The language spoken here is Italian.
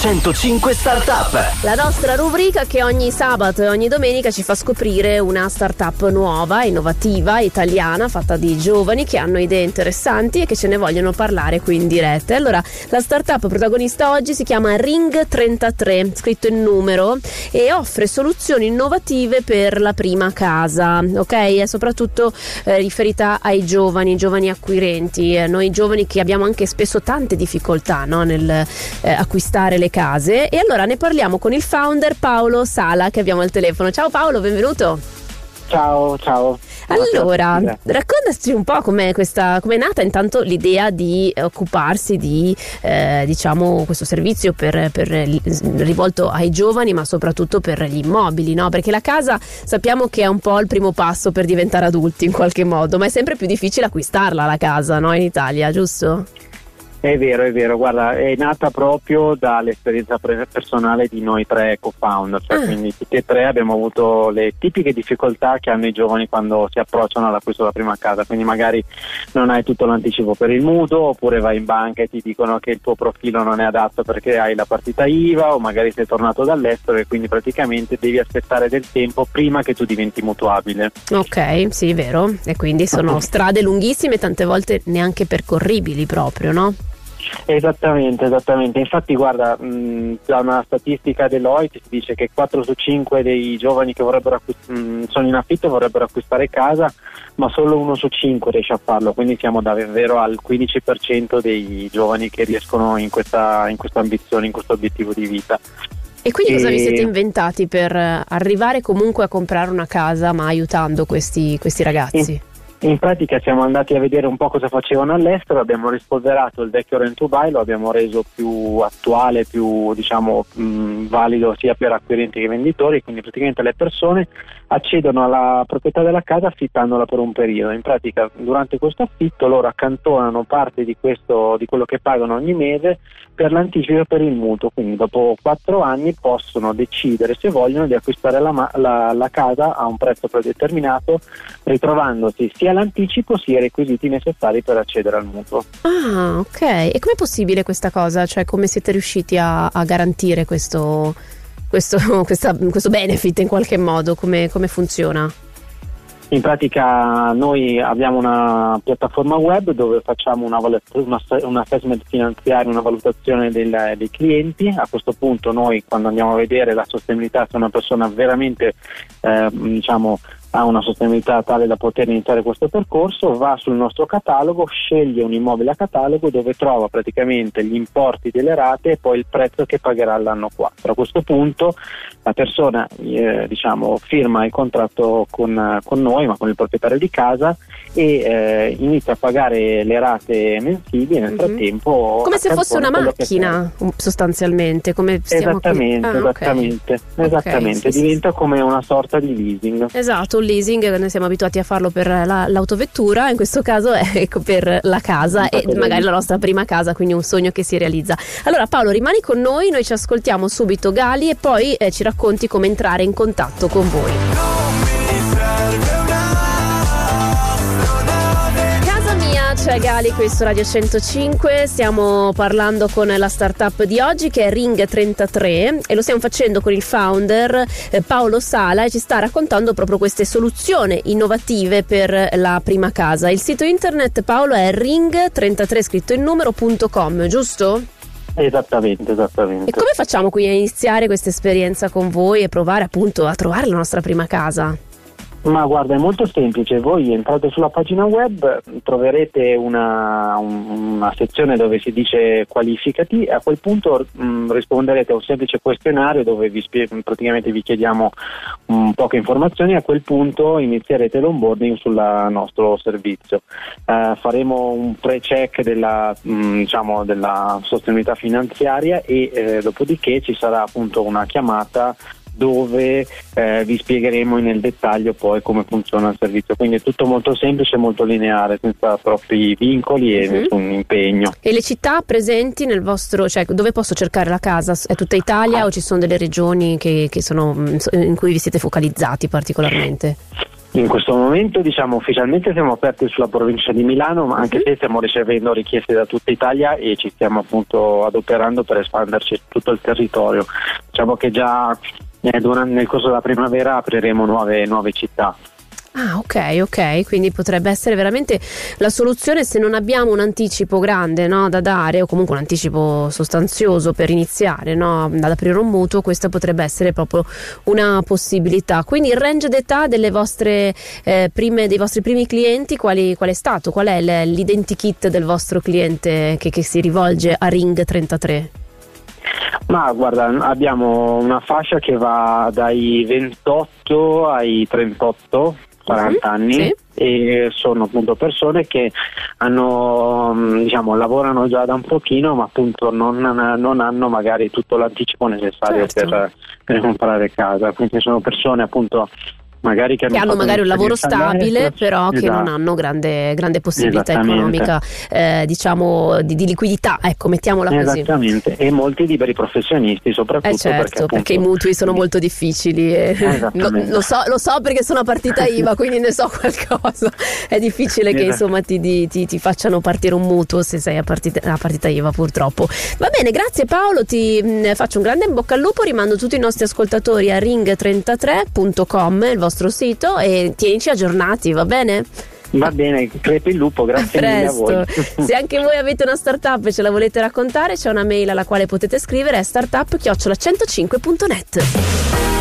105 Startup, la nostra rubrica che ogni sabato e ogni domenica ci fa scoprire una startup nuova, innovativa, italiana, fatta di giovani che hanno idee interessanti e che ce ne vogliono parlare qui in diretta. Allora, la startup protagonista oggi si chiama Ring33, scritto in numero, e offre soluzioni innovative per la prima casa, ok? È soprattutto riferita ai giovani acquirenti, noi giovani che abbiamo anche spesso tante difficoltà, no? Nel acquistare le case. E allora ne parliamo con il founder Paolo Sala, che abbiamo al telefono. Ciao Paolo, benvenuto. Ciao. Allora, raccontaci un po' com'è nata intanto l'idea di occuparsi di questo servizio per rivolto ai giovani, ma soprattutto per gli immobili, no? Perché la casa sappiamo che è un po' il primo passo per diventare adulti in qualche modo, ma è sempre più difficile acquistarla la casa, no? In Italia, giusto? È vero, guarda, è nata proprio dall'esperienza personale di noi tre co-founder, cioè quindi tutti e tre abbiamo avuto le tipiche difficoltà che hanno i giovani quando si approcciano all'acquisto della prima casa, quindi magari non hai tutto l'anticipo per il mutuo, oppure vai in banca e ti dicono che il tuo profilo non è adatto perché hai la partita IVA, o magari sei tornato dall'estero e quindi praticamente devi aspettare del tempo prima che tu diventi mutuabile. Ok, sì, vero, e quindi sono strade lunghissime, tante volte neanche percorribili proprio, no? Esattamente, infatti guarda, da una statistica Deloitte si dice che 4 su 5 dei giovani che sono in affitto vorrebbero acquistare casa, ma solo 1 su 5 riesce a farlo, quindi siamo davvero al 15% dei giovani che riescono in questa ambizione, in questo obiettivo di vita. E quindi cosa vi siete inventati per arrivare comunque a comprare una casa, ma aiutando questi ragazzi? In pratica siamo andati a vedere un po' cosa facevano all'estero, abbiamo rispolverato il vecchio rent to buy, lo abbiamo reso più attuale, più valido sia per acquirenti che venditori, quindi praticamente le persone accedono alla proprietà della casa affittandola per un periodo. In pratica durante questo affitto loro accantonano parte di quello che pagano ogni mese per l'anticipo e per il mutuo, quindi dopo 4 anni possono decidere se vogliono di acquistare la casa a un prezzo predeterminato, ritrovandosi sia l'anticipo sia i requisiti necessari per accedere al mutuo. Ah, ok. E com'è possibile questa cosa? Cioè, come siete riusciti a garantire questo benefit in qualche modo? Come funziona? In pratica noi abbiamo una piattaforma web dove facciamo un assessment finanziario, una valutazione dei clienti. A questo punto noi, quando andiamo a vedere la sostenibilità, se una persona veramente ha una sostenibilità tale da poter iniziare questo percorso, va sul nostro catalogo, sceglie un immobile a catalogo dove trova praticamente gli importi delle rate e poi il prezzo che pagherà all'anno 4. A questo punto la persona firma il contratto con noi, ma con il proprietario di casa, e inizia a pagare le rate mensili e nel frattempo come se fosse una macchina sostanzialmente, come esattamente, okay, sì, diventa come una sorta di leasing. Esatto, leasing, noi siamo abituati a farlo per l'autovettura, in questo caso è per la casa e magari la nostra prima casa, quindi un sogno che si realizza. Allora Paolo, rimani con noi ci ascoltiamo subito Gali e poi ci racconti come entrare in contatto con voi. Casa mia, c'è Gali qui su Radio 105, stiamo parlando con la startup di oggi che è Ring33 e lo stiamo facendo con il founder Paolo Sala, e ci sta raccontando proprio queste soluzioni innovative per la prima casa. Il sito internet, Paolo, è ring33 scritto in numero.com, giusto? Esattamente. E come facciamo qui a iniziare questa esperienza con voi e provare appunto a trovare la nostra prima casa? Ma guarda, è molto semplice, voi entrate sulla pagina web, troverete una sezione dove si dice qualificati, a quel punto risponderete a un semplice questionario dove praticamente vi chiediamo poche informazioni, a quel punto inizierete l'onboarding sul nostro servizio. Faremo un pre-check della sostenibilità finanziaria e dopodiché ci sarà appunto una chiamata dove vi spiegheremo nel dettaglio poi come funziona il servizio, quindi è tutto molto semplice, molto lineare, senza troppi vincoli e nessun impegno. E le città presenti nel vostro, cioè dove posso cercare la casa? È tutta Italia o ci sono delle regioni in cui vi siete focalizzati particolarmente? In questo momento, diciamo, ufficialmente siamo aperti sulla provincia di Milano, ma anche se stiamo ricevendo richieste da tutta Italia e ci stiamo appunto adoperando per espanderci tutto il territorio. Diciamo che già nel corso della primavera apriremo nuove città. Ah, ok, quindi potrebbe essere veramente la soluzione se non abbiamo un anticipo grande, no, da dare, o comunque un anticipo sostanzioso per iniziare, no, ad aprire un mutuo. Questa potrebbe essere proprio una possibilità. Quindi il range d'età delle vostre dei vostri primi clienti qual è stato? Qual è l'identikit del vostro cliente che si rivolge a Ring33? Ma guarda, abbiamo una fascia che va dai 28 ai 38 40 anni, sì. E sono appunto persone che hanno, diciamo, lavorano già da un pochino, ma appunto non hanno magari tutto l'anticipo necessario, certo, per comprare casa. Quindi sono persone appunto magari che hanno magari un lavoro stabile, però esatto, che non hanno grande possibilità economica, diciamo di liquidità, ecco, mettiamola così. Esattamente, e molti liberi professionisti soprattutto, certo, perché i mutui sono molto difficili, lo so perché sono partita IVA quindi ne so qualcosa. È difficile, esatto, che insomma ti facciano partire un mutuo se sei a partita IVA, purtroppo. Va bene, grazie Paolo, ti faccio un grande in bocca al lupo, rimando tutti i nostri ascoltatori a ring33.com, il vostro sito, e tienici aggiornati, va bene? Va bene, crepi il lupo, grazie mille a voi. Se anche voi avete una startup e ce la volete raccontare, c'è una mail alla quale potete scrivere: è startup@105.net.